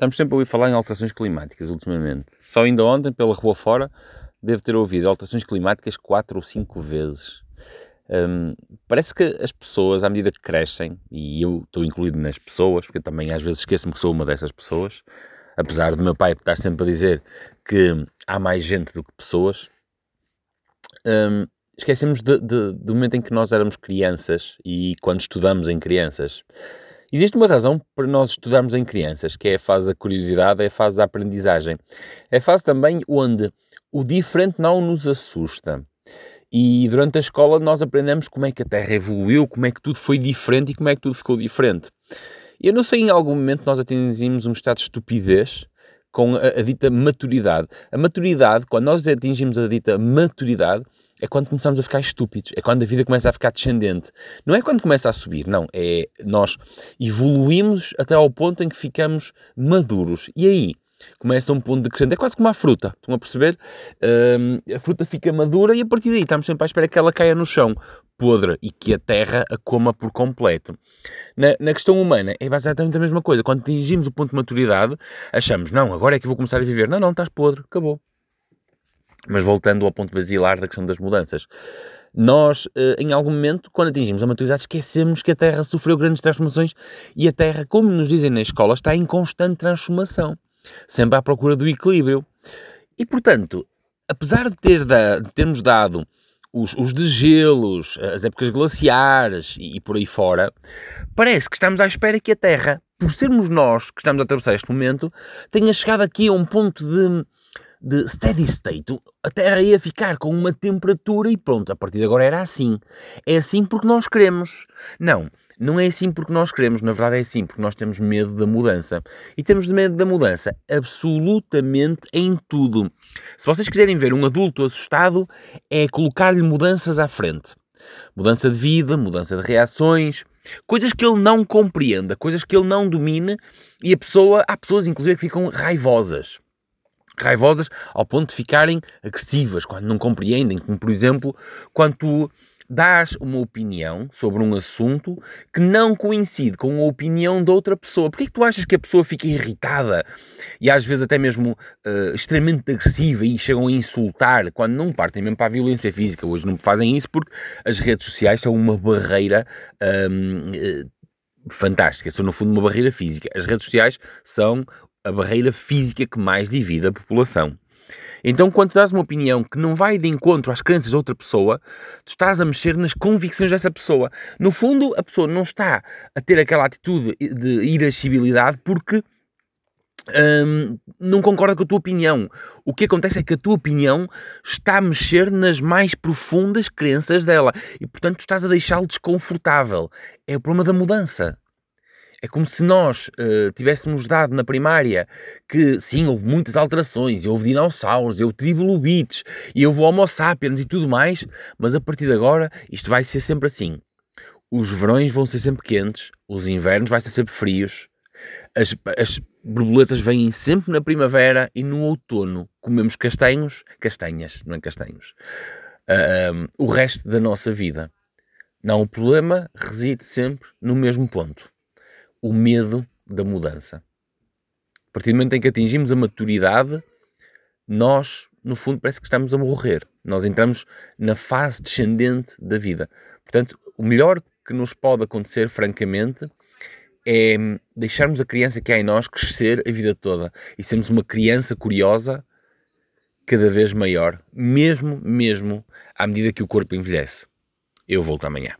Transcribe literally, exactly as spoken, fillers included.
Estamos sempre a ouvir falar em alterações climáticas ultimamente. Só ainda ontem, pela rua fora, devo ter ouvido alterações climáticas quatro ou cinco vezes. Hum, parece que as pessoas, à medida que crescem, e eu estou incluído nas pessoas, porque eu também às vezes esqueço-me que sou uma dessas pessoas, apesar do meu pai estar sempre a dizer que há mais gente do que pessoas, hum, esquecemos de, de, do momento em que nós éramos crianças e quando estudamos em crianças. Existe uma razão para nós estudarmos em crianças, que é a fase da curiosidade, é a fase da aprendizagem. É a fase também onde o diferente não nos assusta. E durante a escola nós aprendemos como é que a Terra evoluiu, como é que tudo foi diferente e como é que tudo ficou diferente. Eu não sei, em algum momento nós atingimos um estado de estupidez com a, a dita maturidade. A maturidade, quando nós atingimos a dita maturidade, é quando começamos a ficar estúpidos, é quando a vida começa a ficar descendente. Não é quando começa a subir, não. É nós evoluímos até ao ponto em que ficamos maduros. E aí começa um ponto decrescente. É quase como a fruta, estão a perceber? Uh, a fruta fica madura e a partir daí estamos sempre à espera que ela caia no chão, podre, e que a terra a coma por completo. Na, na questão humana é basicamente a mesma coisa. Quando atingimos o ponto de maturidade, achamos, não, agora é que vou começar a viver. Não, não, estás podre, acabou. Mas voltando ao ponto basilar da questão das mudanças, nós, em algum momento, quando atingimos a maturidade, esquecemos que a Terra sofreu grandes transformações e a Terra, como nos dizem na escola, está em constante transformação, sempre à procura do equilíbrio. E, portanto, apesar de, ter da, de termos dado os, os degelos, as épocas glaciares e, e por aí fora, parece que estamos à espera que a Terra, por sermos nós que estamos a atravessar este momento, tenha chegado aqui a um ponto de... de steady state, a Terra ia ficar com uma temperatura e pronto, a partir de agora era assim. É assim porque nós queremos. Não, não é assim porque nós queremos, na verdade é assim porque nós temos medo da mudança. E temos medo da mudança absolutamente em tudo. Se vocês quiserem ver um adulto assustado, é colocar-lhe mudanças à frente. Mudança de vida, mudança de reações, coisas que ele não compreenda, coisas que ele não domine, e a pessoa, há pessoas inclusive que ficam raivosas. raivosas ao ponto de ficarem agressivas, quando não compreendem, como por exemplo, quando tu dás uma opinião sobre um assunto que não coincide com a opinião de outra pessoa. Porquê é que tu achas que a pessoa fica irritada e às vezes até mesmo uh, extremamente agressiva e chegam a insultar, quando não partem mesmo para a violência física? Hoje não fazem isso porque as redes sociais são uma barreira um, uh, fantástica, são no fundo uma barreira física. As redes sociais são a barreira física que mais divide a população. Então, quando tu dás uma opinião que não vai de encontro às crenças de outra pessoa, tu estás a mexer nas convicções dessa pessoa. No fundo, a pessoa não está a ter aquela atitude de irascibilidade porque hum, não concorda com a tua opinião. O que acontece é que a tua opinião está a mexer nas mais profundas crenças dela e, portanto, tu estás a deixá-lo desconfortável. É o problema da mudança. É como se nós uh, tivéssemos dado na primária que, sim, houve muitas alterações, houve dinossauros, houve trilobites, e houve homo sapiens e tudo mais, mas a partir de agora isto vai ser sempre assim. Os verões vão ser sempre quentes, os invernos vão ser sempre frios, as, as borboletas vêm sempre na primavera e no outono comemos castanhos, castanhas, não é castanhos, uh, um, o resto da nossa vida. Não, o problema reside sempre no mesmo ponto. O medo da mudança. A partir do momento em que atingimos a maturidade, nós, no fundo, parece que estamos a morrer. Nós entramos na fase descendente da vida. Portanto, o melhor que nos pode acontecer, francamente, é deixarmos a criança que há em nós crescer a vida toda e sermos uma criança curiosa cada vez maior, mesmo, mesmo, à medida que o corpo envelhece. Eu volto amanhã.